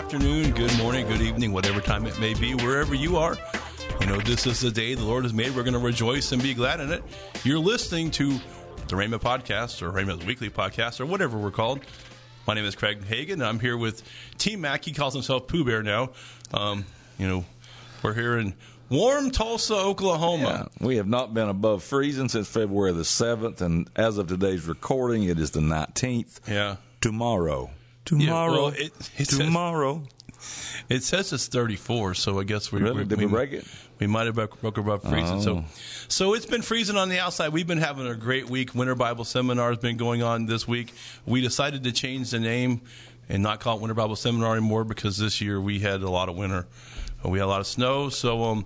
afternoon, good morning, good evening, whatever time it may be, wherever you are. You know, this is the day the Lord has made. We're going to rejoice and be glad in it. You're listening to the Rhema Podcast or Rhema's Weekly Podcast or whatever we're called. My name is Craig Hagan, and I'm here with Team Mac. He calls himself Pooh Bear now. You know, we're here in warm Tulsa, Oklahoma. Yeah, we have not been above freezing since February the 7th, and as of today's recording, it is the 19th. Yeah. Tomorrow. Yeah, well, tomorrow. It says it's 34, so I guess we break it. We might have broke above freezing. Oh. So it's been freezing on the outside. We've been having a great week. Winter Bible Seminar has been going on this week. We decided to change the name and not call it Winter Bible Seminar anymore because this year we had a lot of winter. We had a lot of snow, so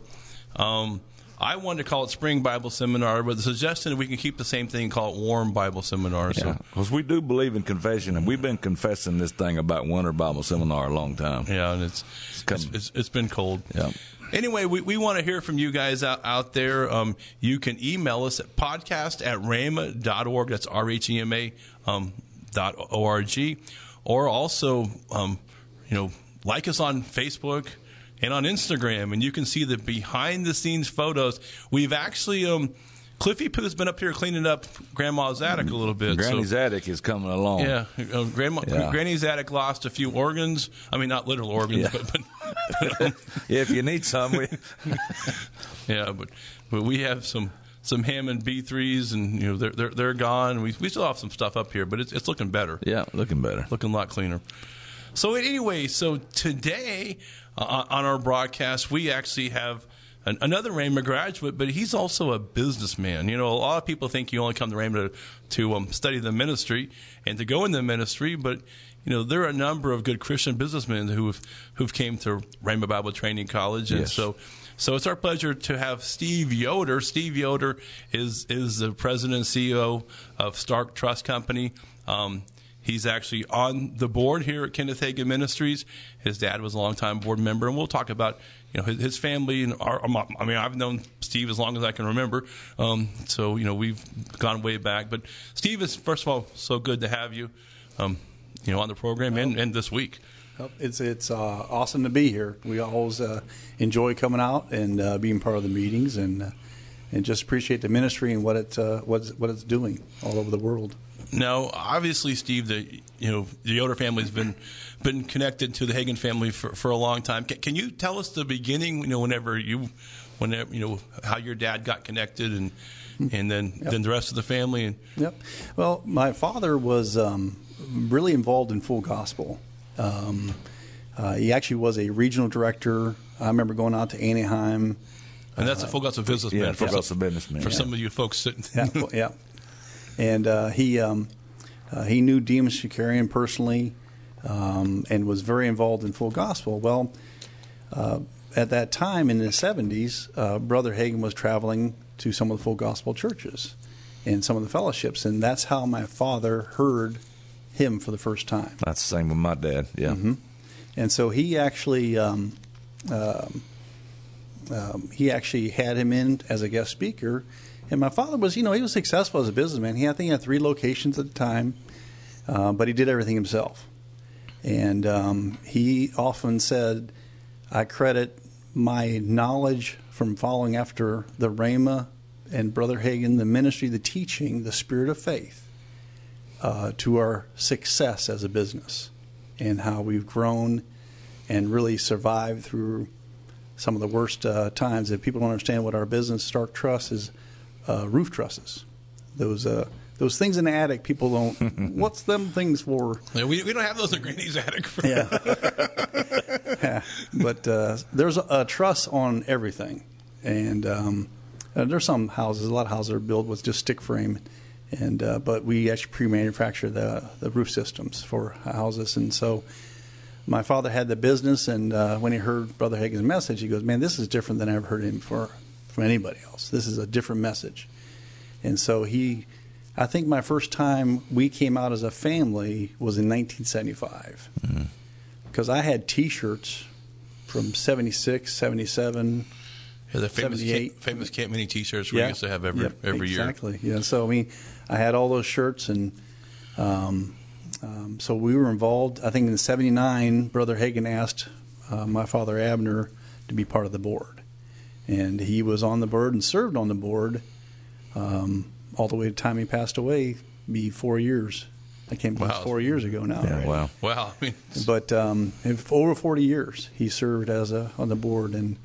I wanted to call it Spring Bible Seminar, but the suggestion that we can keep the same thing and call it Warm Bible Seminar. Yeah, because we do believe in confession, and we've been confessing this thing about Winter Bible Seminar a long time. Yeah, and it's been cold. Yeah. Anyway, we want to hear from you guys out there. You can email us at podcast@rhema.org. That's RHEMA .org. Or also, like us on Facebook and on Instagram, and you can see the behind-the-scenes photos. We've actually, Cliffy Pooh has been up here cleaning up Grandma's attic a little bit. Granny's attic is coming along. Yeah, Granny's attic lost a few organs. I mean, not literal organs, but if you need some, yeah, but we have some Hammond B3s, and they're gone. We still have some stuff up here, but it's looking better. Yeah, looking better, looking a lot cleaner. So anyway, today on our broadcast, we actually have another Rhema graduate, but he's also a businessman. You know, a lot of people think you only come to Rhema to study the ministry and to go in the ministry, but there are a number of good Christian businessmen who've came to Rhema Bible Training College, and yes. So it's our pleasure to have Steve Yoder. Steve Yoder is the president and CEO of Stark Trust Company. He's actually on the board here at Kenneth Hagin Ministries. His dad was a longtime board member, and we'll talk about his family and our. I mean, I've known Steve as long as I can remember, we've gone way back. But Steve, is first of all so good to have you, on the program and this week. It's awesome to be here. We always enjoy coming out and being part of the meetings and just appreciate the ministry and what it's doing all over the world. Now, obviously, Steve, the Yoder family's been connected to the Hagin family for a long time. Can you tell us the beginning? How your dad got connected, and then the rest of the family. Yep. Well, my father was really involved in Full Gospel. He actually was a regional director. I remember going out to Anaheim, and that's a Full Gospel businessman. Yeah, Full Gospel businessman. For some of you folks sitting. Yeah. Yeah. And he knew Demos Shakarian personally, and was very involved in Full Gospel. Well, at that time in the 70s, Brother Hagin was traveling to some of the Full Gospel churches and some of the fellowships, and that's how my father heard him for the first time. That's the same with my dad, yeah. Mm-hmm. And so he actually had him in as a guest speaker. And my father was, he was successful as a businessman. I think he had 3 locations at the time, but he did everything himself. And he often said, I credit my knowledge from following after the Rhema and Brother Hagin, the ministry, the teaching, the spirit of faith, to our success as a business and how we've grown and really survived through some of the worst times. If people don't understand what our business, Stark Trust, is, roof trusses, those things in the attic, people don't. What's them things for? Yeah, we don't have those in Granny's attic. Yeah, but there's a truss on everything, and there's some houses. A lot of houses are built with just stick frame, and but we actually pre-manufacture the roof systems for houses, and so. My father had the business, and when he heard Brother Hagin's message, he goes, man, this is different than I ever heard him before from anybody else. This is a different message. And so I think my first time we came out as a family was in 1975 because I had T-shirts from 76, 77, yeah, the famous 78. Famous Camp Mini T-shirts we used to have every year. Exactly. Yeah, so, I had all those shirts, and So we were involved. I think in '79, Brother Hagin asked my father Abner to be part of the board, and he was on the board and served on the board all the way to the time he passed away. Be 4 years. I can't believe 4 years ago now. Yeah, right? Wow. But over 40 years, he served as on the board, and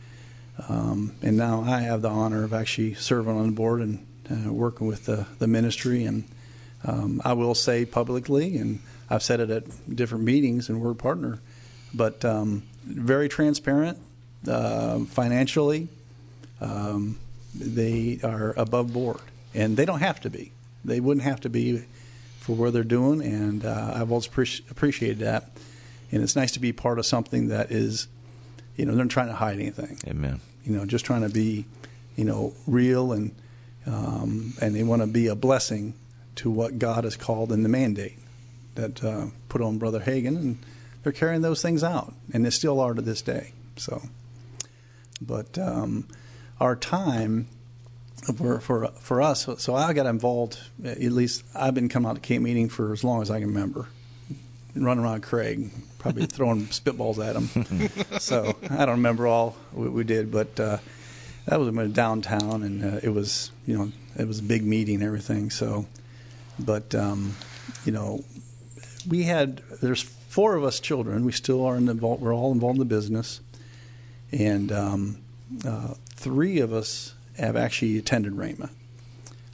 now I have the honor of actually serving on the board and working with the ministry. And I will say publicly, and I've said it at different meetings, and we're a partner, but very transparent financially. They are above board, and they don't have to be. They wouldn't have to be for what they're doing, and I've always appreciated that. And it's nice to be part of something that is, they're not trying to hide anything. Amen. Just trying to be, real, and they want to be a blessing to what God has called in the mandate that put on Brother Hagin, and they're carrying those things out, and they still are to this day. So, but our time. For us, so I got involved. At least I've been coming out to camp meeting for as long as I can remember. Running around Craig, probably throwing spitballs at him. So I don't remember all we did, but that was in downtown, and it was a big meeting and everything. So, but we had there's four of us children. We still are involved. We're all involved in the business, and three of us have actually attended Rhema.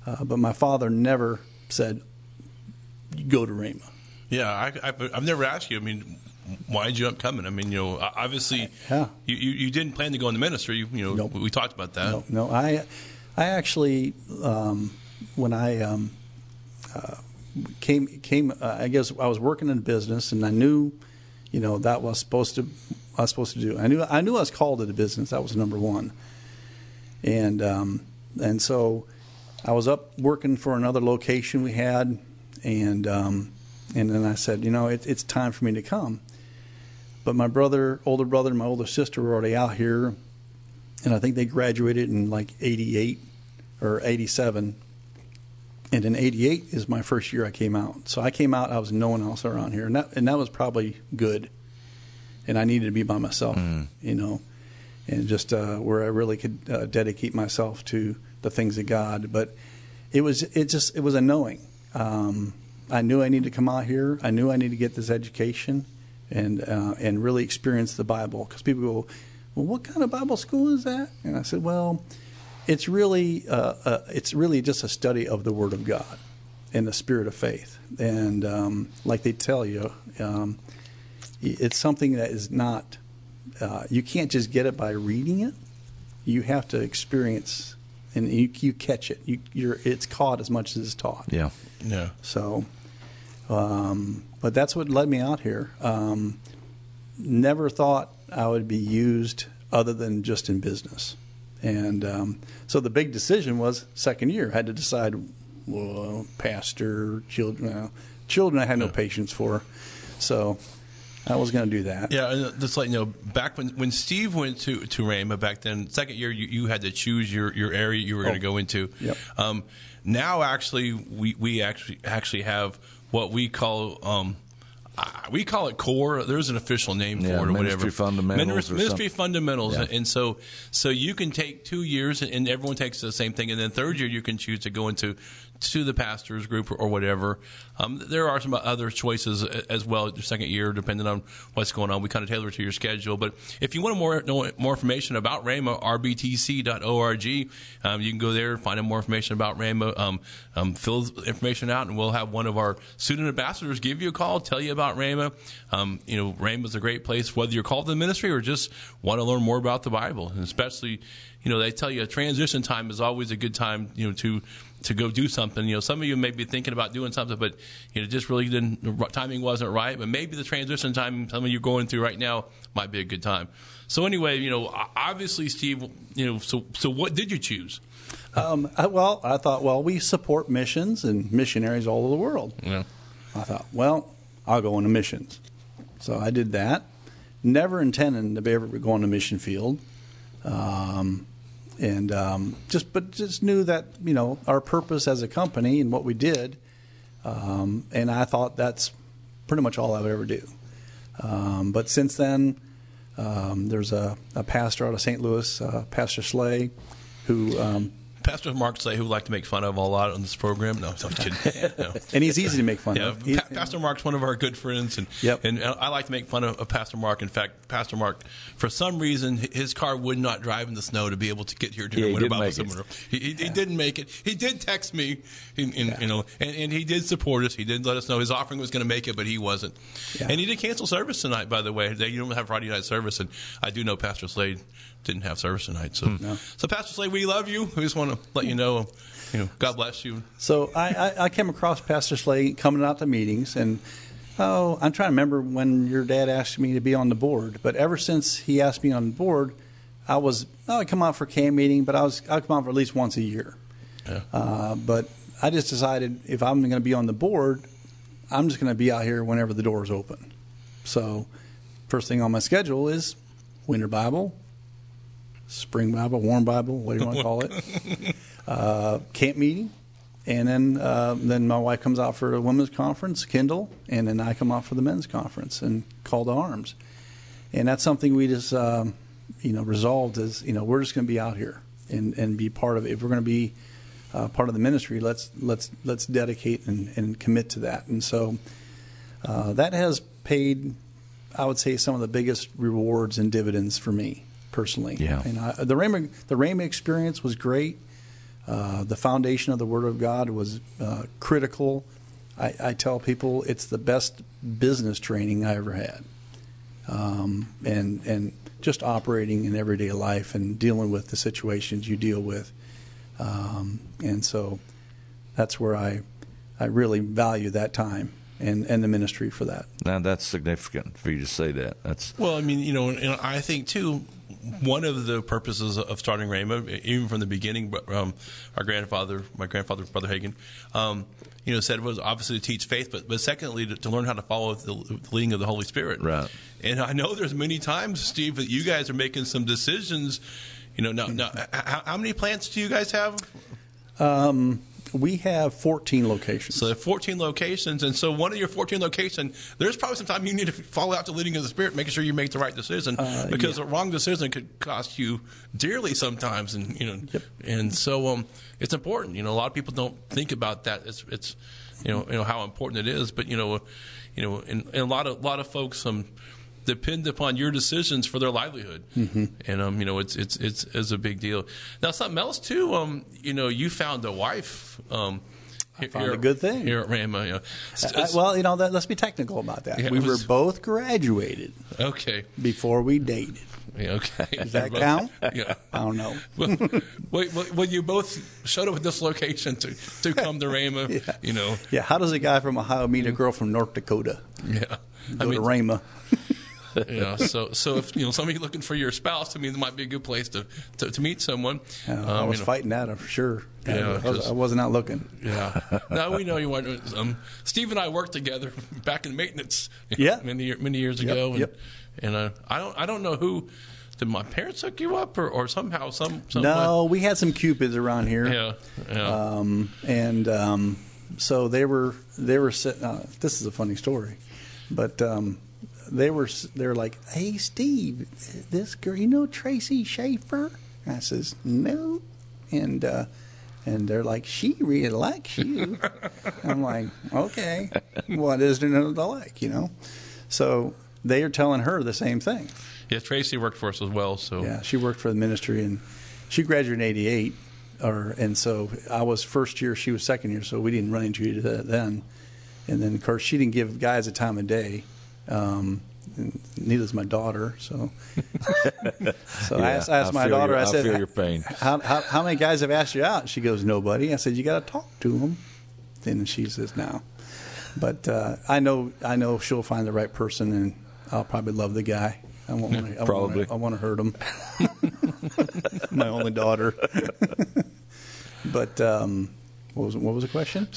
But my father never said, go to Rhema. Yeah, I've never asked you, why did you end up coming? Obviously, you didn't plan to go into ministry. Nope. We talked about that. No, I actually, when I came, I guess I was working in business, and I knew, that was supposed to do. I knew I was called to the business. That was number one. And so I was up working for another location we had, and then I said, it's time for me to come. But my older brother and my older sister were already out here, and I think they graduated in like 88 or 87. And in 88 is my first year I came out. So I came out, I was no one else around here, and that was probably good. And I needed to be by myself, and just where I really could dedicate myself to the things of God. But it was a knowing. I knew I needed to come out here. I knew I needed to get this education and really experience the Bible. Because people go, well, what kind of Bible school is that? And I said, well, it's really just a study of the Word of God and the Spirit of faith. And like they tell you, it's something that is not... you can't just get it by reading it. You have to experience, and you catch it. It's caught as much as it's taught. Yeah. So, but that's what led me out here. Never thought I would be used other than just in business, and so the big decision was second year. I had to decide, pastor, children. I had no patience for, so. I was going to do that. Yeah, just like back when Steve went to Rhema back then, second year you had to choose your area you were going to go into. Yep. Now actually we actually have what we call it CORE. There's an official name for it, or Ministry Fundamentals. Ministry Fundamentals. Yeah. And so you can take 2 years, and everyone takes the same thing. And then third year, you can choose to go into the pastor's group or whatever. There are some other choices as well your second year, depending on what's going on. We kind of tailor it to your schedule. But if you want more information about Rhema, rbtc.org, you can go there and find out more information about Rhema. Fill information out, and we'll have one of our student ambassadors give you a call, tell you about Rhema. Rhema's a great place, whether you're called to the ministry or just want to learn more about the Bible. And especially, they tell you a transition time is always a good time, to go do something. Some of you may be thinking about doing something, but just really the timing wasn't right. But maybe the transition time some of you are going through right now might be a good time. So anyway, obviously, Steve, so what did you choose? I thought, we support missions and missionaries all over the world. Yeah. I thought, I'll go into missions. So I did that, never intending to ever go on the mission field. Just knew that, our purpose as a company and what we did. And I thought that's pretty much all I would ever do. But since then, there's a pastor out of St. Louis, Pastor Slay, who... Pastor Mark Slay, who we like to make fun of a lot on this program. No, I'm kidding. No. And he's easy to make fun of. Pastor Mark's one of our good friends, and and I like to make fun of Pastor Mark. In fact, Pastor Mark, for some reason, his car would not drive in the snow to be able to get here during Winter Bible Seminar. He didn't make it. He did text me, you know, and he did support us. He did let us know his offering was going to make it, but he wasn't. Yeah. And he did cancel service tonight, by the way. You don't have Friday night service, and I do know Pastor Slay didn't have service tonight. So, so Pastor Slay, we love you. We just want to let you know, God bless you. So I came across Pastor Slay coming out to meetings, and I'm trying to remember when your dad asked me to be on the board. But ever since he asked me on the board, I'd come out for a camp meeting, but I'd come out for at least once a year. Yeah. But I just decided if I'm going to be on the board, I'm just going to be out here whenever the doors open. So first thing on my schedule is Winter Bible, Spring Bible, Warm Bible, what do you want to call it, camp meeting, and then my wife comes out for the women's conference, Kindle, and then I come out for the men's conference and call to arms. And that's something we just, resolved is, we're just going to be out here and be part of it. If we're going to be part of the ministry, let's dedicate and commit to that. And so that has paid, I would say, some of the biggest rewards and dividends for me personally. Yeah. And the Rhema experience was great. The foundation of the Word of God was critical. I tell people it's the best business training I ever had. And just operating in everyday life and dealing with the situations you deal with. And so that's where I really value that time. And the ministry for that. Now that's significant for you to say that. And I think too, one of the purposes of starting Rhema, even from the beginning, my grandfather, Brother Hagin, said it was obviously to teach faith, but secondly to learn how to follow the leading of the Holy Spirit. Right. And I know there's many times, Steve, that you guys are making some decisions. Now how many plants do you guys have? We have 14 locations. So 14 locations, and so one of your 14 locations, there's probably some time you need to follow out the leading of the Spirit, making sure you make the right decision, because a wrong decision could cost you dearly sometimes, and and so it's important. A lot of people don't think about that. It's how important it is, but and a lot of folks depend upon your decisions for their livelihood, and it's a big deal. Now something else too, you found a wife. I found a good thing here at Rhema. Let's be technical about that. We were both graduated. Okay. Before we dated. Yeah, okay. Does that count? Yeah. I don't know. Well, you both showed up at this location to come to Rhema. Yeah. Yeah. How does a guy from Ohio meet a girl from North Dakota? Yeah. To Rhema. Yeah, so if somebody looking for your spouse, it might be a good place to meet someone. I was fighting that for sure. Yeah, I wasn't out looking. Yeah, now we know you weren't. Steve and I worked together back in maintenance. Many years ago. I don't know who. Did my parents hook you up, or somehow some? No, we had some Cupids around here. Yeah. So they were. This is a funny story, but. They were like, hey, Steve, this girl, Tracy Schaefer? And I says, no. And they're like, she really likes you. I'm like, okay, what is there to like, So they are telling her the same thing. Yeah, Tracy worked for us as well. So yeah, she worked for the ministry, and she graduated in 88. And so I was first year, she was second year, so we didn't run into you then. And then, of course, she didn't give guys a time of day. Neither is my daughter, so I asked my daughter. I said, "I feel your pain." How many guys have asked you out? She goes, "Nobody." I said, "You got to talk to them." And she says, "No," but I know she'll find the right person, and I'll probably love the guy. I won't want to. Probably. I want to hurt him. My only daughter. But. What was the question?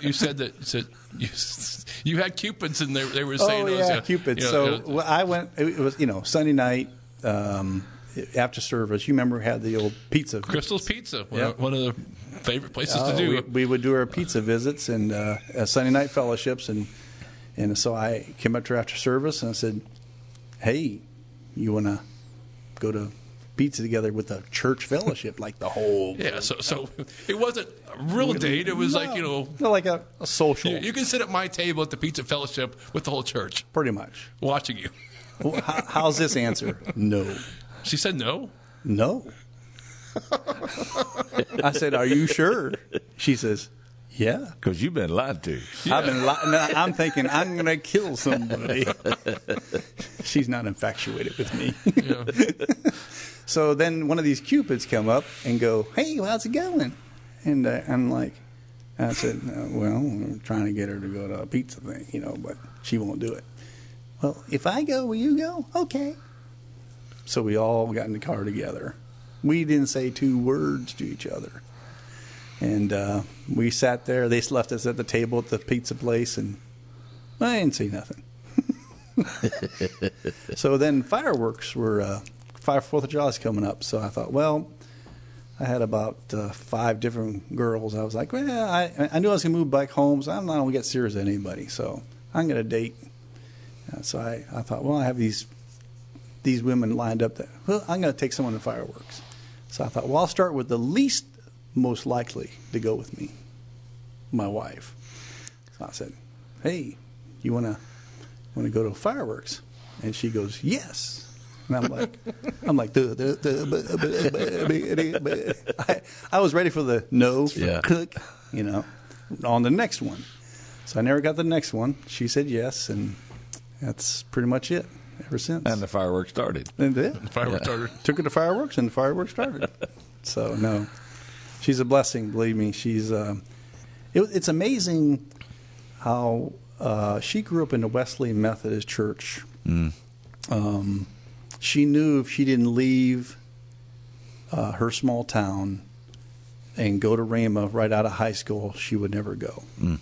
You said that you had Cupids, and they were saying Cupids. I went. It was Sunday night after service. You remember we had the old pizza Crystal's Pizza, one of the favorite places to do. We would do our pizza visits and Sunday night fellowships, and And so I came up to her after service and I said, hey, you want to go to pizza together with a church fellowship, like the whole... Yeah, so it wasn't a real date. It was like a social. You can sit at my table at the pizza fellowship with the whole church. Pretty much. Watching you. Well, how's this answer? No. She said no? No. I said, are you sure? She says, yeah. Because you've been lied to. Yeah. I've been lied to. I'm thinking, I'm going to kill somebody. She's not infatuated with me. Yeah. So then one of these cupids come up and go, hey, how's it going? And I'm like, I said, well, we're trying to get her to go to a pizza thing, but she won't do it. Well, if I go, will you go? Okay. So we all got in the car together. We didn't say two words to each other. And we sat there. They left us at the table at the pizza place, and I didn't see nothing. So then fireworks were 4th of July is coming up. So I thought, well, I had about 5 different girls. I was like, well, I knew I was going to move back home, so I'm not going to get serious with anybody. So I'm going to date. So I thought, well, I have these women lined up that, well, I'm going to take someone to fireworks. So I thought, well, I'll start with the least most likely to go with me, my wife. So I said, hey, you want to go to fireworks? And she goes, yes. And I'm like, I was ready for the no from Cook, on the next one. So I never got the next one. She said yes, and that's pretty much it. Ever since. And the fireworks started. And the fireworks started. Took her to fireworks, and the fireworks started. So, no. She's a blessing, believe me. She's. It's amazing how she grew up in the Wesleyan Methodist Church. Mm. She knew if she didn't leave her small town and go to Rhema right out of high school, she would never go. Mm.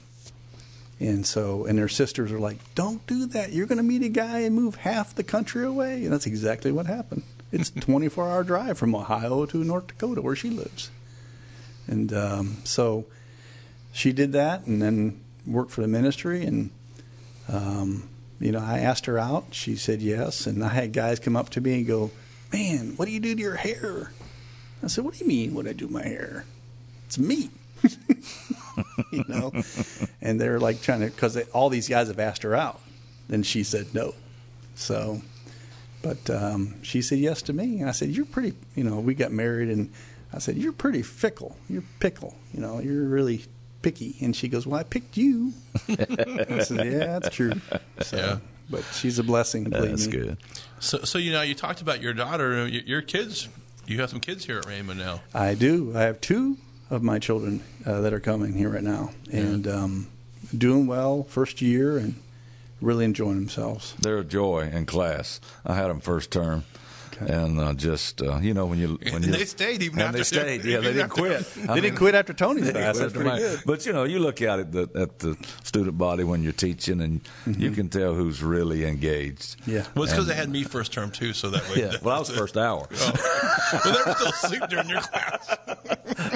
And so, and their sisters are like, don't do that. You're going to meet a guy and move half the country away. And that's exactly what happened. It's a 24-hour drive from Ohio to North Dakota where she lives. And so she did that and then worked for the ministry. And, I asked her out. She said yes. And I had guys come up to me and go, man, what do you do to your hair? I said, what do you mean what I do to my hair? It's me. And they're like trying to, because all these guys have asked her out, and she said no. So, but she said yes to me, and I said, "You're pretty," We got married, and I said, "You're pretty fickle. You're pickle. You're really picky." And she goes, "Well, I picked you." I said, "Yeah, that's true." So, yeah. But she's a blessing. That's good. So you talked about your daughter, your kids. You have some kids here at Raymond now. I do. I have 2. Of my children that are coming here right now, and doing well first year and really enjoying themselves. They're a joy in class. I had them first term, okay. And they stayed even after. They didn't quit. They didn't quit after Tony's class. But you look out at the student body when you're teaching, and mm-hmm. you can tell who's really engaged. Yeah, well, it's because they had me first term too, so that way. Yeah, well, I was first hour. Oh. Well, they were still asleep during your class.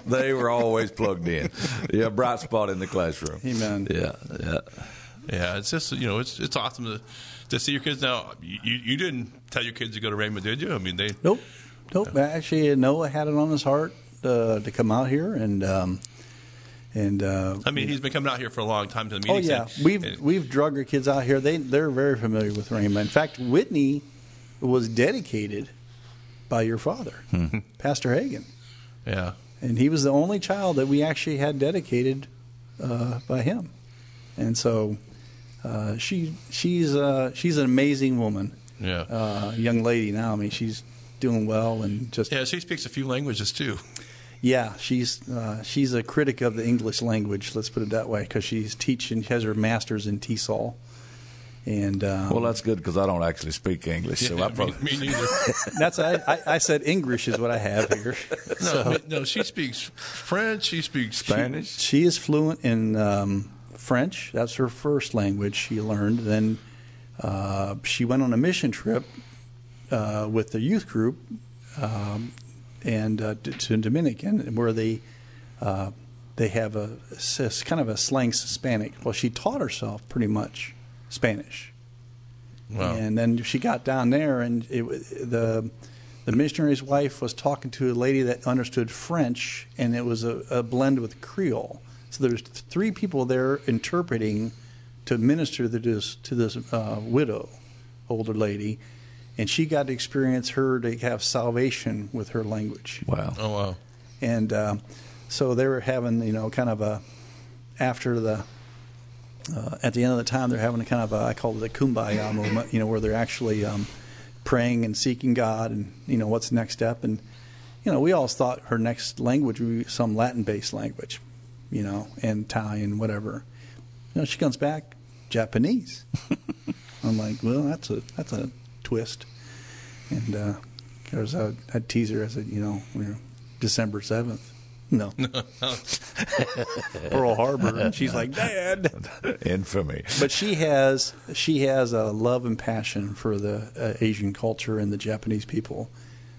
They were always plugged in. Yeah, bright spot in the classroom. Amen. Yeah. It's just it's awesome to see your kids now. You didn't tell your kids to go to Raymond, did you? I mean, they nope. Actually, Noah had it on his heart to come out here, and he's been coming out here for a long time to the meetings. Oh yeah, we've drugged our kids out here. They're very familiar with Raymond. In fact, Whitney was dedicated by your father, Pastor Hagin. Yeah. And he was the only child that we actually had dedicated by him, and so she's an amazing woman. Yeah, young lady now. I mean, she's doing well and just she speaks a few languages too. Yeah, she's a critic of the English language. Let's put it that way, because she's teaching. She has her master's in TESOL. And well, that's good because I don't actually speak English, so I probably me neither. I said English is what I have here. No, she speaks French. She speaks Spanish. She is fluent in French. That's her first language she learned. Then she went on a mission trip with the youth group and to Dominican, where they have a kind of a slang Hispanic. Well, she taught herself pretty much Spanish. Wow. And then she got down there, and the missionary's wife was talking to a lady that understood French, and it was a blend with Creole. So there's three people there interpreting to minister to this widow, older lady, and she got to experience her to have salvation with her language. Wow! Oh wow! And so they were having, kind of a after the. At the end of the time, they're having a kind of I call it the kumbaya moment, where they're actually praying and seeking God and, what's the next step. And, we always thought her next language would be some Latin-based language, and Italian, whatever. She comes back, Japanese. I'm like, well, that's a twist. And I'd tease her. I said, we're December 7th. No. Pearl Harbor. And she's like, Dad. Infamy. But she has a love and passion for the Asian culture and the Japanese people.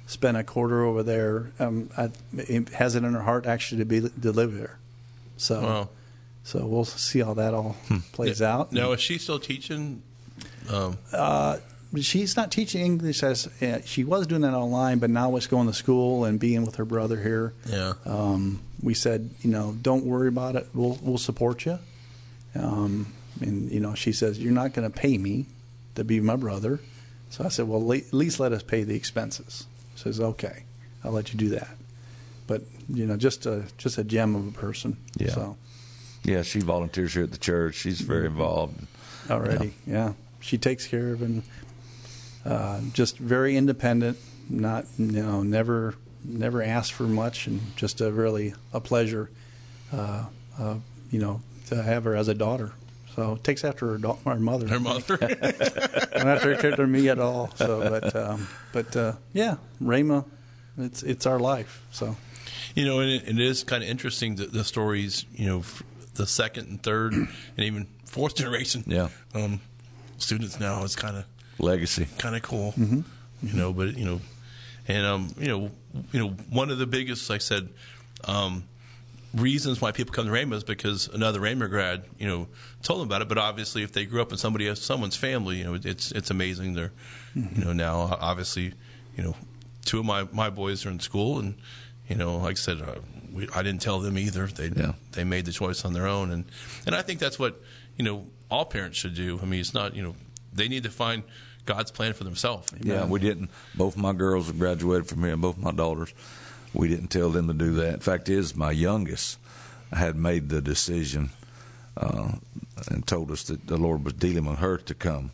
Spent a quarter over there. It has it in her heart actually to live there. So, wow. So we'll see how that all plays out. Now, is she still teaching? She's not teaching English as she was doing that online, but now it's going to school and being with her brother here. Yeah. We said, don't worry about it. We'll support you. And she says, you're not going to pay me to be my brother. So I said, well, at least let us pay the expenses. She says, okay, I'll let you do that. But, just a gem of a person. Yeah. So. Yeah, she volunteers here at the church. She's very involved. Already, yeah. She takes care of him. Just very independent, not never asked for much, and just really a pleasure, to have her as a daughter. So takes after her mother. Her mother, not after me at all. So, but yeah, Rhema, it's our life. So, and it is kind of interesting that the stories, the second and third and even fourth generation. Yeah. Students now is kind of. Legacy, kind of cool, mm-hmm. But and one of the biggest, like I said, reasons why people come to Rhema is because another Rhema grad, told them about it. But obviously, if they grew up in someone's family, it's amazing. They're, mm-hmm. Now obviously, two of my boys are in school, and like I said, I didn't tell them either. They made the choice on their own, and I think that's what all parents should do. I mean, it's not they need to find God's plan for themselves. Yeah, we didn't. Both my girls have graduated from here, and both my daughters. We didn't tell them to do that. In fact, my youngest had made the decision and told us that the Lord was dealing with her to come.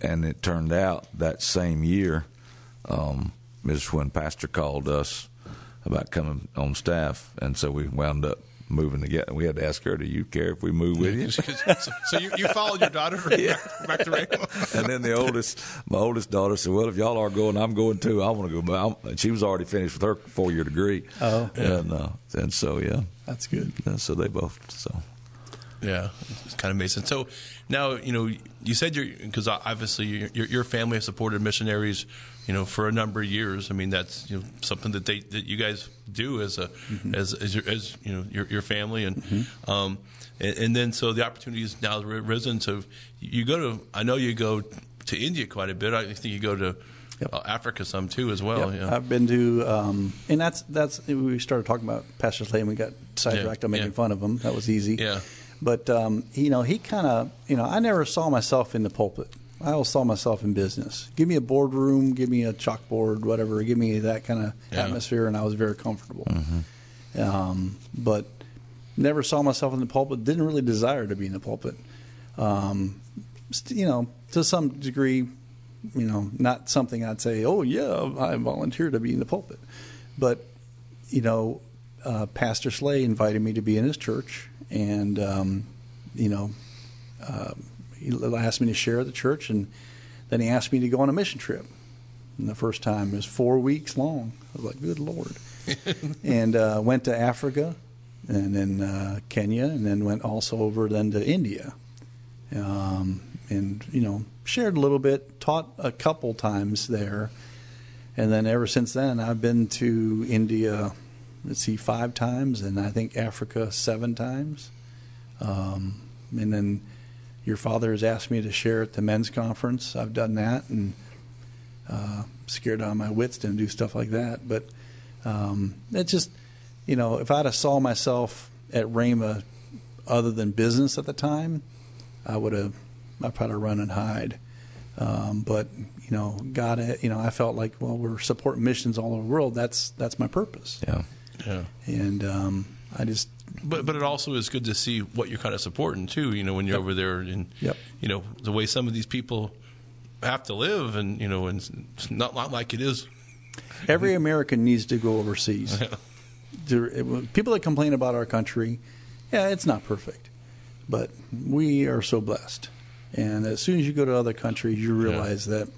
And it turned out that same year is when Pastor called us about coming on staff, and so we wound up moving together. We had to ask her, do you care if we move with you? So you followed your daughter back to Rhema. And then my oldest daughter said, well, if y'all are going, I'm going too. I want to go. And she was already finished with her four-year degree. Oh. And so, yeah. That's good. And so they both, so. Yeah. It's kind of amazing. So now, you said because obviously your family has supported missionaries, for a number of years. I mean, that's something that you guys do as a mm-hmm. as your family, and mm-hmm. And then so the opportunity is now risen. So you go to India quite a bit. I think you go to Africa some too as well. Yep. Yeah. I've been to and that's we started talking about Pastor Slay and we got sidetracked on making fun of him. That was easy. Yeah, but he kind of I never saw myself in the pulpit. I always saw myself in business. Give me a boardroom, give me a chalkboard, whatever. Give me that kind of atmosphere, and I was very comfortable. Mm-hmm. But never saw myself in the pulpit. Didn't really desire to be in the pulpit. To some degree, not something I'd say, oh, yeah, I volunteer to be in the pulpit. But, Pastor Slay invited me to be in his church, and, he asked me to share at the church, and then he asked me to go on a mission trip. And the first time it was 4 weeks long. I was like, good Lord. And went to Africa, and then Kenya, and then went also over then to India. And, shared a little bit, taught a couple times there. And then ever since then, I've been to India, 5 times, and I think Africa 7 times. And then Your father has asked me to share at the men's conference. I've done that, and scared out of my wits to do stuff like that. But it's just, you know, if I'd have saw myself at Rhema other than business at the time, I'd probably run and hide. But you know, God, you know, I felt like, well, we're supporting missions all over the world. That's my purpose. Yeah, yeah. And I just. But it also is good to see what you're kind of supporting too. You know, when you're over there, and you know the way some of these people have to live, and you know, and it's not like it is. Every American needs to go overseas. People that complain about our country, it's not perfect, but we are so blessed. And as soon as you go to other countries, you realize that,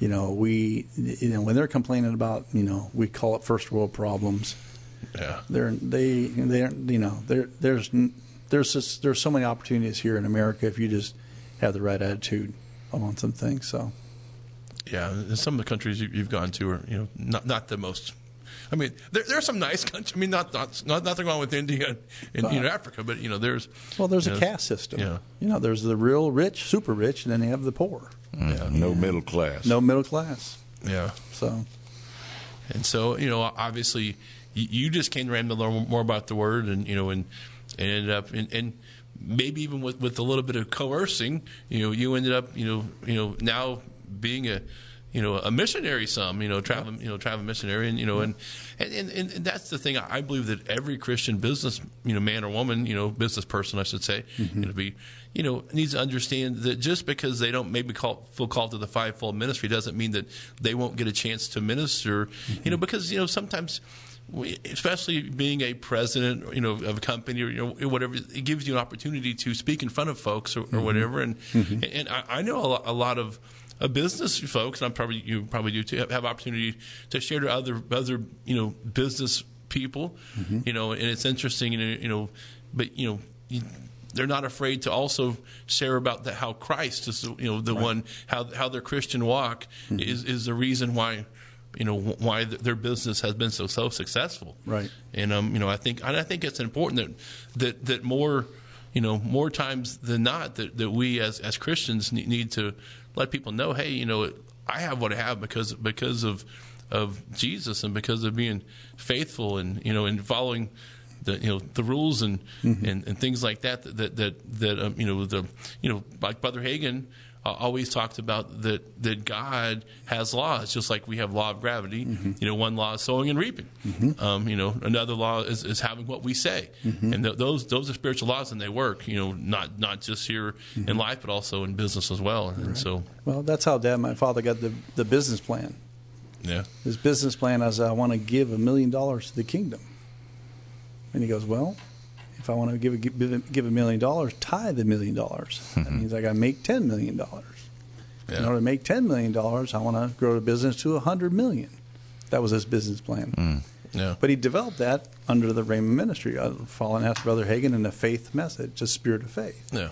you know, when they're complaining about, you know, we call it first world problems. Yeah. There's so many opportunities here in America if you just have the right attitude on some things. So. Yeah, and some of the countries you've gone to are, you know, not the most. I mean, there are some nice countries. I mean, not nothing wrong with India and Africa, but you know, there's a caste system. Yeah. You know, there's the real rich, super rich, and then they have the poor. Mm-hmm. Yeah. No middle class. Yeah. So you know, obviously, you just came to learn more about the Word, and you know, and ended up and maybe even with a little bit of coercing, you know, you ended up you know now being a missionary, traveling missionary, and you know, and that's the thing. I believe that every Christian business, you know, man or woman, you know, business person, I should say, mm-hmm. Needs to understand that just because they don't maybe feel called to the fivefold ministry doesn't mean that they won't get a chance to minister, mm-hmm. you know, because you know sometimes. Especially being a president, you know, of a company or you know, whatever, it gives you an opportunity to speak in front of folks or mm-hmm. whatever. And mm-hmm. and I know a lot of business folks, and you probably do too, have opportunity to share to other you know business people, mm-hmm. you know. And it's interesting, you know, but you know. They're not afraid to also share about how Christ is, you know, the right. one how their Christian walk mm-hmm. is the reason why. You know why their business has been so successful, right? And you know, I think it's important that more, you know, more times than not that we as Christians need to let people know, hey, you know, I have what I have because of Jesus and because of being faithful and you know and following the rules and, mm-hmm. and things like that like Brother Hagin. Always talked about that God has laws, just like we have law of gravity. Mm-hmm. You know, one law is sowing and reaping. Mm-hmm. You know, another law is having what we say, mm-hmm. and those are spiritual laws, and they work. You know, not just here mm-hmm. in life, but also in business as well. And right. so, well, that's how my father got the business plan. Yeah, his business plan is I want to give $1 million to the kingdom, and he goes, well. If I want to give $1 million, tithe $1 million. Mm-hmm. That means I got to make $10 million. Yeah. In order to make $10 million, I want to grow the business to $100 million. That was his business plan. Mm. Yeah. But he developed that under the Raymond Ministry, following after Brother Hagin and the faith message, the spirit of faith. Yeah.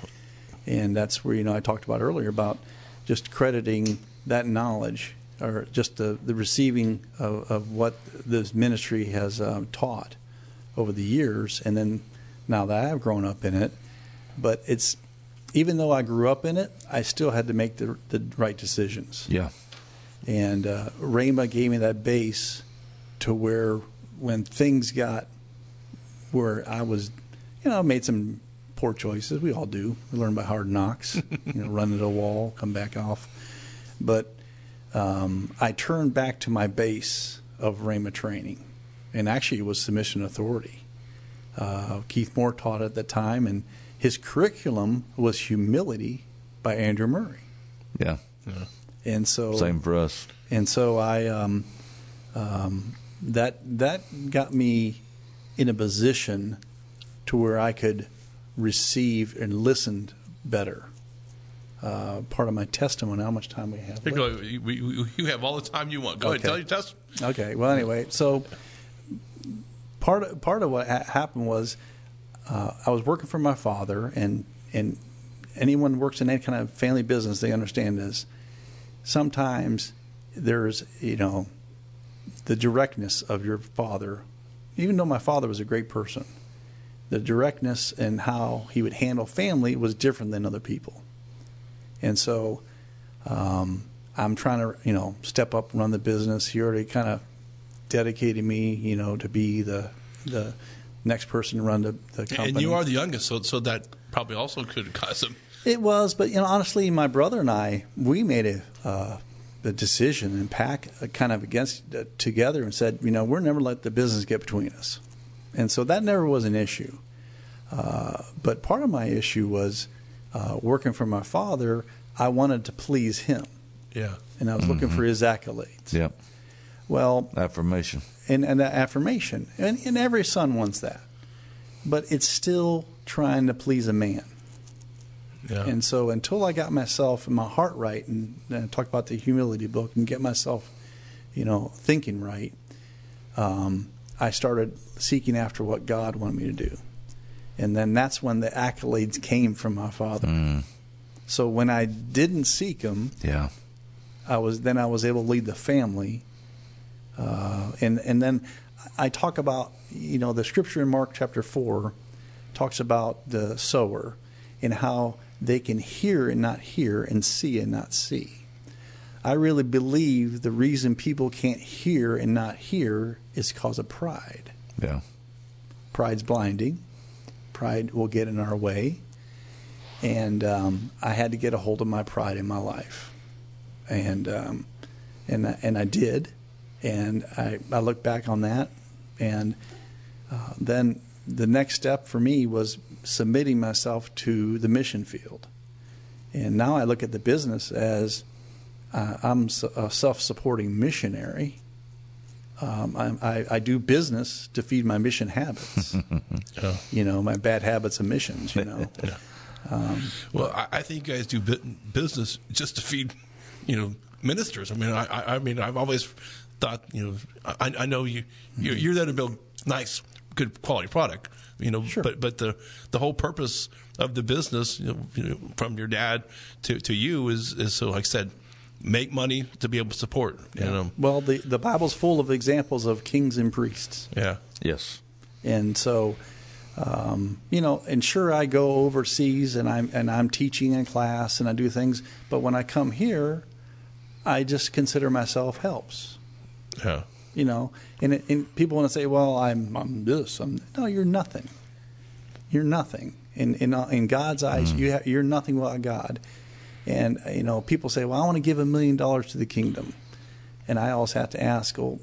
And that's where you know I talked about earlier about just crediting that knowledge or just the receiving of what this ministry has taught over the years, and then. Now that I have grown up in it, but it's even though I grew up in it, I still had to make the right decisions. Yeah, and Rhema gave me that base to where when things got where I was, you know, I made some poor choices. We all do. We learn by hard knocks. You know, run into a wall, come back off. But I turned back to my base of Rhema training, and actually it was submission authority. Keith Moore taught at the time, and his curriculum was Humility by Andrew Murray. Yeah. Yeah. And so same for us. And so I that got me in a position to where I could receive and listen better. Part of my testimony. How much time we have? You have all the time you want. Go ahead, tell your testimony. Okay. Well, anyway, so. Part of what happened was I was working for my father, and anyone who works in any kind of family business, they understand this. Sometimes there's, you know, the directness of your father. Even though my father was a great person, the directness and how he would handle family was different than other people. And so I'm trying to, step up and run the business. He already kind of dedicated me, to be the next person to run the company. And you are the youngest, so that probably also could cause him. It was, but honestly, my brother and I, we made a decision and together and said, we're never let the business get between us. And so that never was an issue. But part of my issue was working for my father, I wanted to please him. Yeah. And I was looking for his accolades. Yeah. Well, affirmation. And that affirmation. And every son wants that. But it's still trying to please a man. Yeah. And so until I got myself and my heart right, and I talk about the humility book and get myself, thinking right, I started seeking after what God wanted me to do. And then that's when the accolades came from my father. Mm. So when I didn't seek him, I was able to lead the family. And then I talk about, the scripture in Mark chapter 4 talks about the sower and how they can hear and not hear and see and not see. I really believe the reason people can't hear and not hear is because of pride. Yeah. Pride's blinding. Pride will get in our way. And I had to get a hold of my pride in my life. And I did. And I look back on that. And then the next step for me was submitting myself to the mission field. And now I look at the business as I'm a self-supporting missionary. I do business to feed my mission habits. Yeah. My bad habits and missions, Yeah. I think you guys do business just to feed, ministers. I mean, I've always thought, I know you're there to build nice, good quality product, sure. But the whole purpose of the business, from your dad to you is so, like I said, make money to be able to support. Yeah. Well, the Bible's full of examples of kings and priests. Yeah. Yes. And so, and sure, I go overseas and I'm teaching in class and I do things, but when I come here, I just consider myself helps. Yeah. And people want to say, well, I'm this. No, you're nothing. You're nothing. In God's eyes, you're nothing without God. And, people say, well, I want to give $1 million to the kingdom. And I always have to ask, well,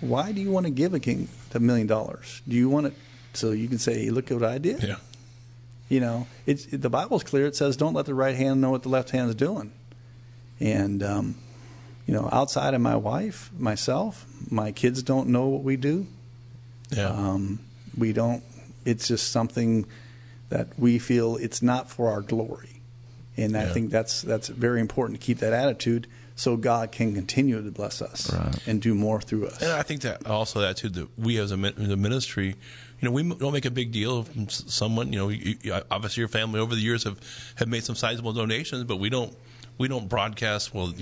why do you want to give a king $1 million? Do you want it so you can say, look at what I did? Yeah. The Bible's clear. It says, don't let the right hand know what the left hand's doing. And, outside of my wife, myself, my kids don't know what we do. Yeah. We don't. It's just something that we feel it's not for our glory. And I think that's very important to keep that attitude so God can continue to bless us and do more through us. And I think that also that, too, that we as the ministry, we don't make a big deal of someone. Obviously your family over the years have made some sizable donations, but we don't broadcast. Well,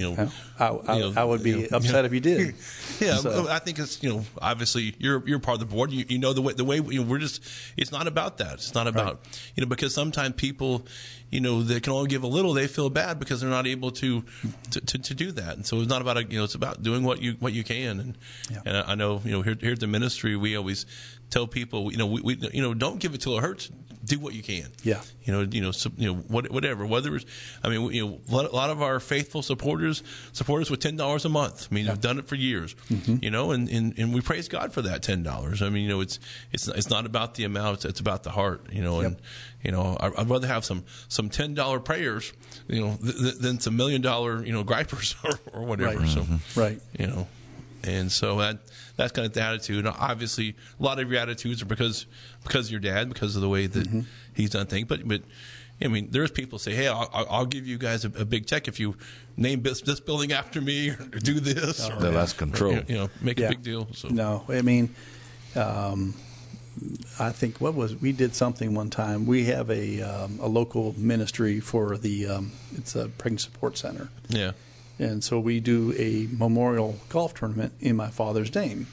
I would be upset if you did. Yeah, so. I think it's obviously you're part of the board. The way we're just. It's not about that. It's not about because sometimes people they can only give a little. They feel bad because they're not able to do that. And so it's not about it's about doing what you can. And and I know here at the ministry we always tell people we don't give it till it hurts. Do what you can. Yeah. Whatever. Whether it's, a lot of our faithful supporters with $10 a month. They've done it for years. Mm-hmm. And we praise God for that $10. It's not about the amount. It's about the heart. I'd rather have some $10 prayers, than some $1 million, gripers or whatever. Right. So and so that's kind of the attitude. Now, obviously, a lot of your attitudes are because of your dad, because of the way that he's done things. But there's people say, hey, I'll give you guys a big check if you name this building after me or do this. Or, that's control. Make a big deal. So. No, I think we did something one time. We have a local ministry for it's a pregnancy support center. Yeah. And so we do a memorial golf tournament in my father's name.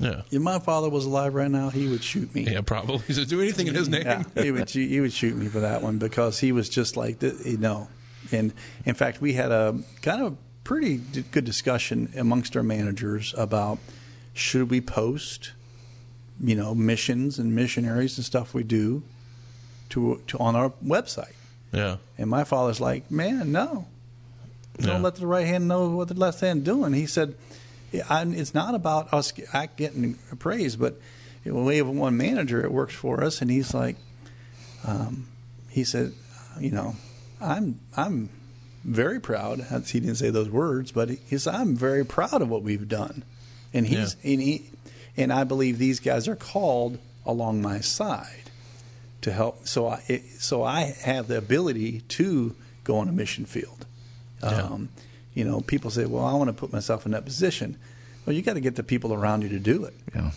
Yeah. If my father was alive right now, he would shoot me. Yeah, probably. He said, do anything in his name. Yeah, he would shoot me for that one, because he was just like, you know. And, in fact, we had a kind of pretty good discussion amongst our managers about should we post, you know, missions and missionaries and stuff we do to on our website. Yeah. And my father's like, man, no. Don't let the right hand know what the left hand doing. He said, it's not about us getting praise, but we have one manager that works for us, and he's like, he said, you know, I'm very proud. He didn't say those words, but he said, I'm very proud of what we've done, and and I believe these guys are called along my side to help. So I have the ability to go on a mission field. Yeah. You know, people say, well, I want to put myself in that position. Well, you got to get the people around you to do it. Yeah.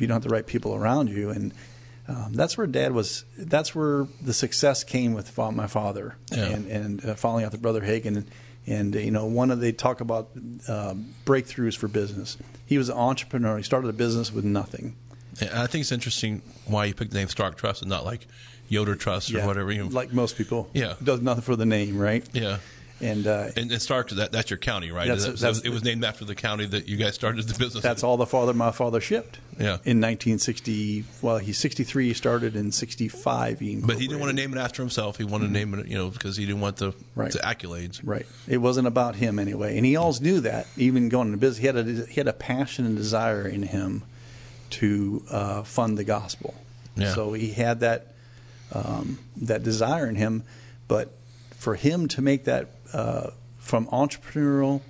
You don't have the right people around you. And that's where Dad was. That's where the success came with my father and following out the Brother Hagin. And you know, they talk about breakthroughs for business. He was an entrepreneur. He started a business with nothing. And I think it's interesting why you picked the name Stark Trust and not like Yoder Trust or whatever. You know. Like most people. Yeah. Does nothing for the name, right? Yeah. And Stark, that's your county, right? It was named after the county that you guys started the business. That's all my father shipped. Yeah. In 1960, well, he's 63. He started in 65. But he didn't want to name it after himself. He wanted to name it, you know, because he didn't want the accolades. Right. It wasn't about him anyway, and he always knew that. Even going into business, he had a passion and desire in him to fund the gospel. Yeah. So he had that desire in him, but for him to make that. From entrepreneurial,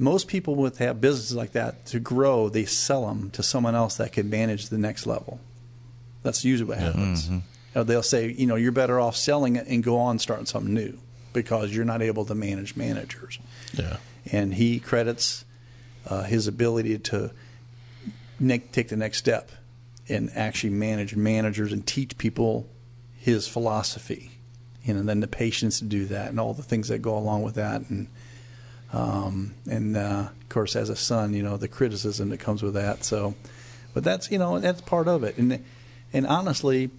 most people would have businesses like that to grow. They sell them to someone else that can manage the next level. That's usually what happens. Mm-hmm. They'll say, you know, you're better off selling it and go on starting something new because you're not able to manage managers. Yeah. And he credits his ability to take the next step and actually manage managers and teach people his philosophy. And then the patience to do that, and all the things that go along with that, and of course, as a son, you know, the criticism that comes with that. So, but that's, you know, that's part of it. And honestly,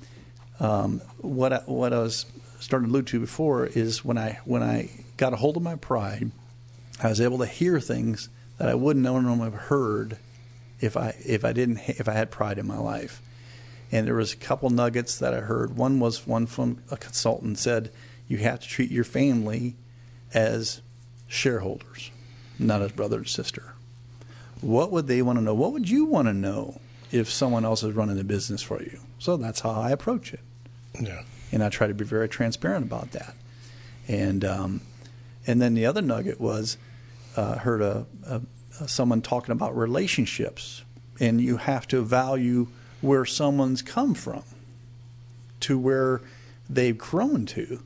what I was starting to allude to before is when I got a hold of my pride, I was able to hear things that I wouldn't normally have heard if I had pride in my life. And there was a couple nuggets that I heard. One was one from a consultant said, you have to treat your family as shareholders, not as brother and sister. What would they want to know? What would you want to know if someone else is running the business for you? So that's how I approach it. Yeah. And I try to be very transparent about that. And then the other nugget was heard someone talking about relationships, and you have to value where someone's come from to where they've grown to.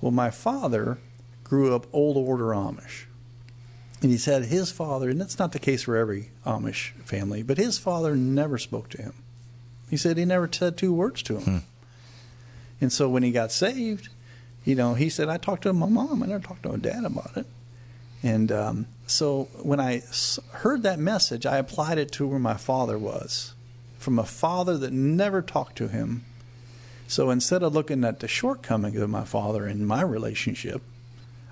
Well, my father grew up old order Amish. And he said his father, and that's not the case for every Amish family, but his father never spoke to him. He said he never said two words to him. Hmm. And so when he got saved, you know, he said, I talked to my mom. I never talked to my dad about it. And so when I heard that message, I applied it to where my father was. From a father that never talked to him. So instead of looking at the shortcomings of my father in my relationship,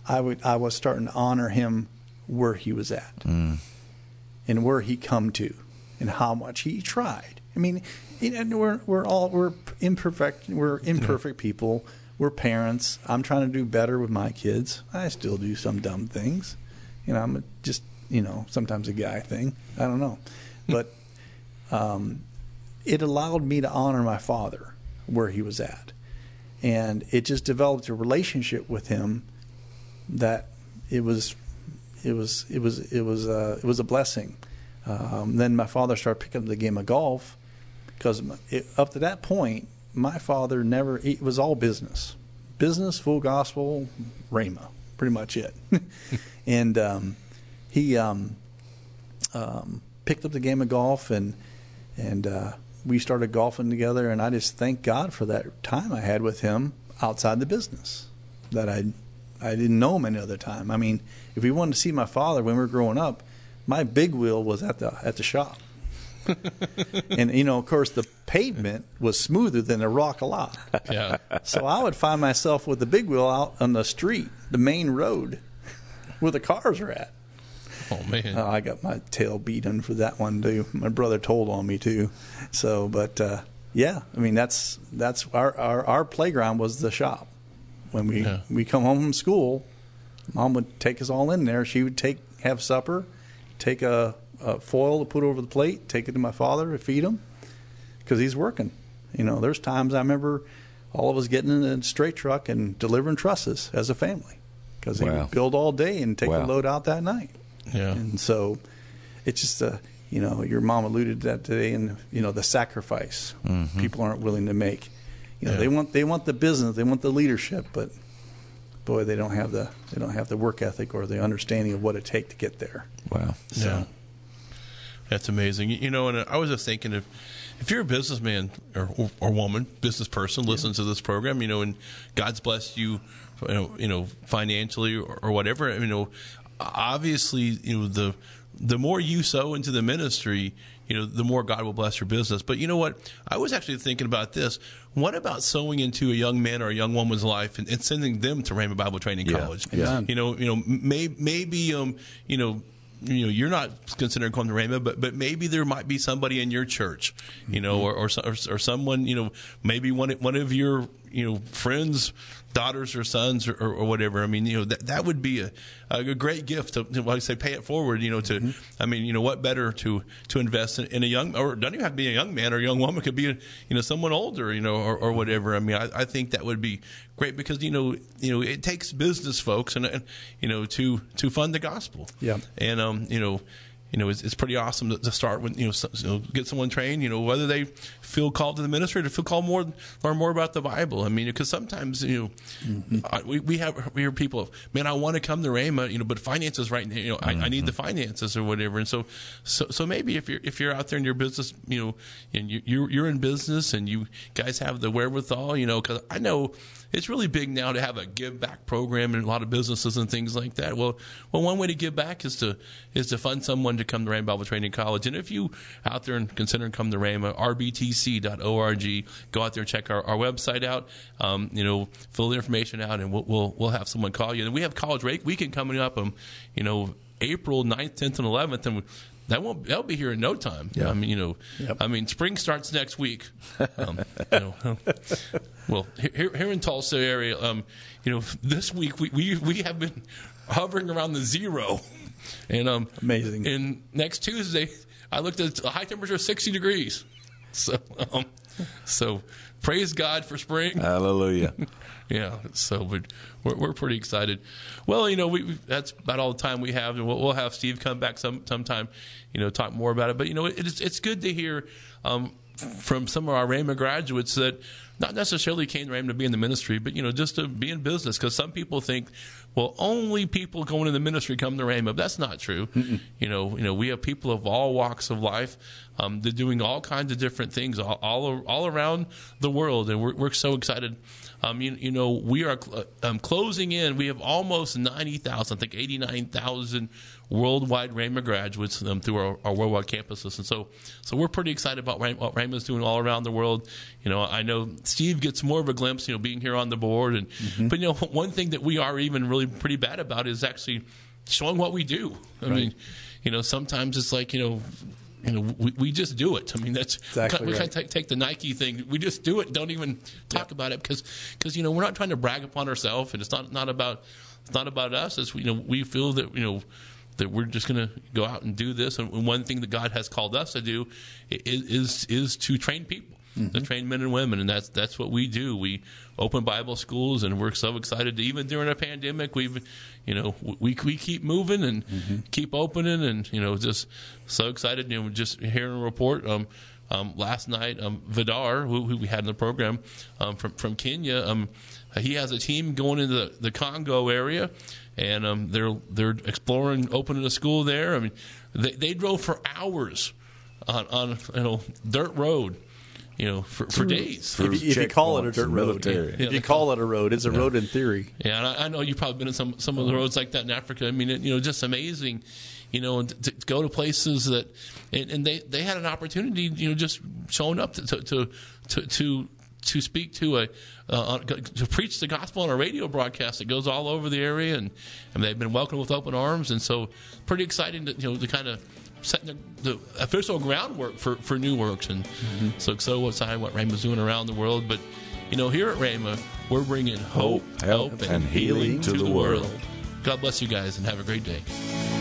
I was starting to honor him where he was at and where he come to and how much he tried. I mean, and we're imperfect people. We're parents. I'm trying to do better with my kids. I still do some dumb things. You know, I'm just, you know, sometimes a guy thing. I don't know. But it allowed me to honor my father where he was at. And it just developed a relationship with him that it was a blessing. Then my father started picking up the game of golf because up to that point, my father never, it was all business. Business, full gospel, Rhema, pretty much it. And he picked up the game of golf and we started golfing together, and I just thank God for that time I had with him outside the business that I didn't know him any other time. I mean, if we wanted to see my father when we were growing up, my big wheel was at the shop. And, you know, of course, the pavement was smoother than a rock a lot. Yeah. So I would find myself with the big wheel out on the street, the main road, where the cars are at. Oh, man. I got my tail beaten for that one, too. My brother told on me, too. So, but, yeah, I mean, that's our playground was the shop. When we come home from school, Mom would take us all in there. She would have supper, take a foil to put over the plate, take it to my father to feed him because he's working. You know, there's times I remember all of us getting in a straight truck and delivering trusses as a family because he would build all day and take the load out that night. Yeah. And so it's just you know, your mom alluded to that today, and you know, the sacrifice people aren't willing to make. You know, they want the business, they want the leadership, but boy, they don't have the work ethic or the understanding of what it takes to get there. Wow. So. Yeah. That's amazing. You know, and I was just thinking, if you're a businessman or woman, business person, listens to this program, you know, and God's blessed you, you know financially or whatever, you know, obviously, you know, the more you sow into the ministry, you know, the more God will bless your business. But you know what? I was actually thinking about this. What about sowing into a young man or a young woman's life and sending them to Rhema Bible Training College? Yeah. You know, maybe, you know, you're not considering coming to Rhema, but maybe there might be somebody in your church, you know, or someone, you know, maybe one of your, you know, friends, daughters or sons or whatever. I mean, you know, that would be a great gift to like I say, pay it forward, you know, to, I mean, you know, what better to invest in a young, or doesn't even have to be a young man or a young woman, could be, you know, someone older, you know, or whatever. I mean, I think that would be great because, you know, it takes business folks and you know, to fund the gospel. Yeah. And, you know, it's pretty awesome to start with, you know, get someone trained, you know, whether they feel called to the ministry or feel called learn more about the Bible. I mean, because sometimes, you know, we hear people, man, I want to come to Rhema, you know, but finances right now, you know, I need the finances or whatever. And so maybe if you're out there in your business, you know, and you're in business and you guys have the wherewithal, you know, because I know it's really big now to have a give back program in a lot of businesses and things like that. Well, one way to give back is to fund someone to come to Raymond Bible Training College. And if you out there and considering come to Rhema, rbtc.org, go out there, check our website out, you know, fill the information out, and we'll have someone call you. And we have College Rake Weekend coming up on, you know, April 9th, 10th, and 11th, and that'll be here in no time. Yeah. I mean, you know, I mean, spring starts next week. You know, well, here in Tulsa area, you know, this week we have been hovering around the zero, and amazing. And next Tuesday, I looked at a high temperature of 60 degrees. So, so praise God for spring. Hallelujah. Yeah. So, but we're pretty excited. Well, you know, that's about all the time we have, and we'll have Steve come back sometime, you know, talk more about it. But you know, it's good to hear from some of our Rhema graduates that not necessarily came to Rhema to be in the ministry, but you know, just to be in business. Because some people think, well, only people going in the ministry come to Rhema. That's not true. Mm-mm. You know, we have people of all walks of life. They're doing all kinds of different things all around the world, and we're so excited. You know, we are closing in. We have almost 90,000, I think 89,000 worldwide Rhema graduates through our worldwide campuses. And so we're pretty excited about what Rhema's doing all around the world. You know, I know Steve gets more of a glimpse, you know, being here on the board. And But, you know, one thing that we are even really pretty bad about is actually showing what we do. I mean, you know, sometimes it's like, you know, we just do it. I mean, that's exactly we kind of take the Nike thing. We just do it. Don't even talk about it because you know, we're not trying to brag upon ourselves, and it's not about us. It's, you know, we feel that, you know, that we're just going to go out and do this. And one thing that God has called us to do is to train people, to train men and women, and that's what we do. We open Bible schools, and we're so excited. Even during a pandemic, we keep moving and keep opening, and you know, just so excited. You know, just hearing a report last night, Vidar, who we had in the program from Kenya, he has a team going into the Congo area, and they're exploring opening a school there. I mean, they drove for hours on you know, dirt road. You know, for days. If you call it a dirt road, if you call it a road, it's a road in theory. Yeah, and I know you've probably been in some of the roads like that in Africa. I mean, it, you know, just amazing. you know, to go to places that, and they had an opportunity, you know, just showing up to speak to to preach the gospel on a radio broadcast that goes all over the area, and they've been welcomed with open arms, and so pretty exciting to, you know, to kind of set the official groundwork for new works, and mm-hmm. so excited what Rhema's doing around the world, but you know, here at Rhema, we're bringing hope, help, and healing to the world. God bless you guys, and have a great day.